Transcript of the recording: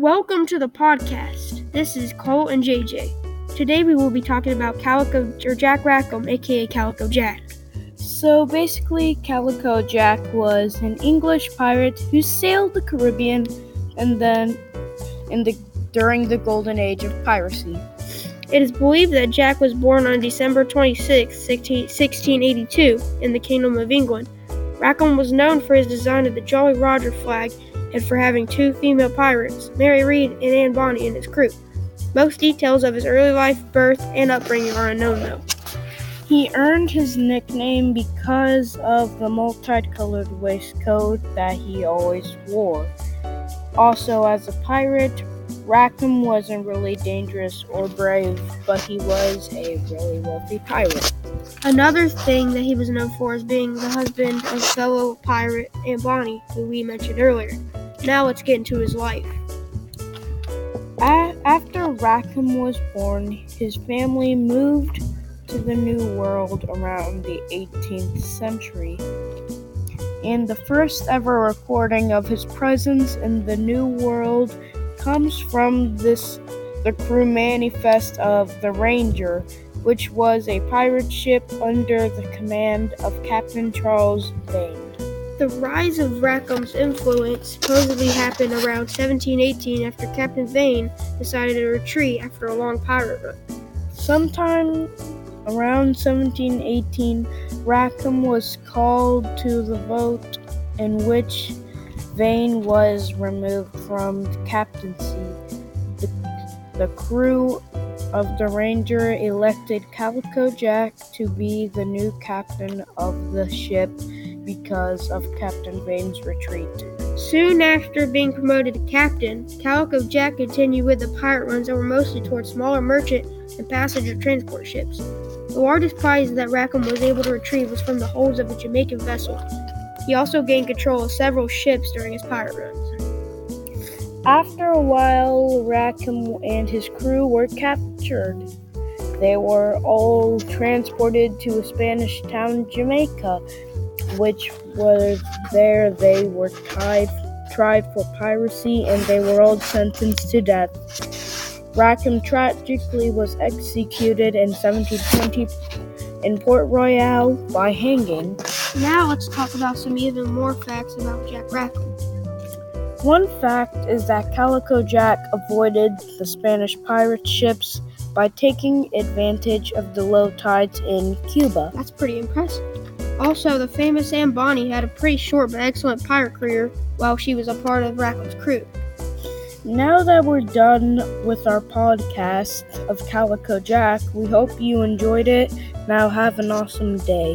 Welcome to the podcast. This is Cole and JJ. Today we will be talking about Jack Rackham, aka Calico Jack. So basically, Calico Jack was an English pirate who sailed the Caribbean and then during the golden age of piracy. It is believed that Jack was born on December 26, 1682 in the Kingdom of England. Rackham was known for his design of the Jolly Roger flag and for having two female pirates, Mary Reed and Anne Bonny, in his crew. Most details of his early life, birth, and upbringing are unknown, though. He earned his nickname because of the multicolored waistcoat that he always wore. Also, as a pirate, Rackham wasn't really dangerous or brave, but he was a really wealthy pirate. Another thing that he was known for is being the husband of fellow pirate Anne Bonny, who we mentioned earlier. Now let's get into his life. After Rackham was born, his family moved to the New World around the 18th century, and the first ever recording of his presence in the New World comes from the crew manifest of the Ranger, which was a pirate ship under the command of Captain Charles Vane. The rise of Rackham's influence supposedly happened around 1718 after Captain Vane decided to retreat after a long pirate run. Sometime around 1718, Rackham was called to the vote in which Vane was removed from the captaincy. The crew of the Ranger elected Calico Jack to be the new captain of the ship because of Captain Vane's retreat. Soon after being promoted to captain, Calico Jack continued with the pirate runs that were mostly towards smaller merchant and passenger transport ships. The largest prize that Rackham was able to retrieve was from the holds of a Jamaican vessel. He also gained control of several ships during his pirate runs. After a while, Rackham and his crew were captured. They were all transported to a Spanish town, Jamaica, which was there. They were tried for piracy, and they were all sentenced to death. Rackham tragically was executed in 1720 in Port Royal by hanging. Now let's talk about some even more facts about Jack Rackham. One fact is that Calico Jack avoided the Spanish pirate ships by taking advantage of the low tides in Cuba. That's pretty impressive. Also, the famous Anne Bonny had a pretty short but excellent pirate career while she was a part of Rackham's crew. Now that we're done with our podcast of Calico Jack, we hope you enjoyed it. Now have an awesome day.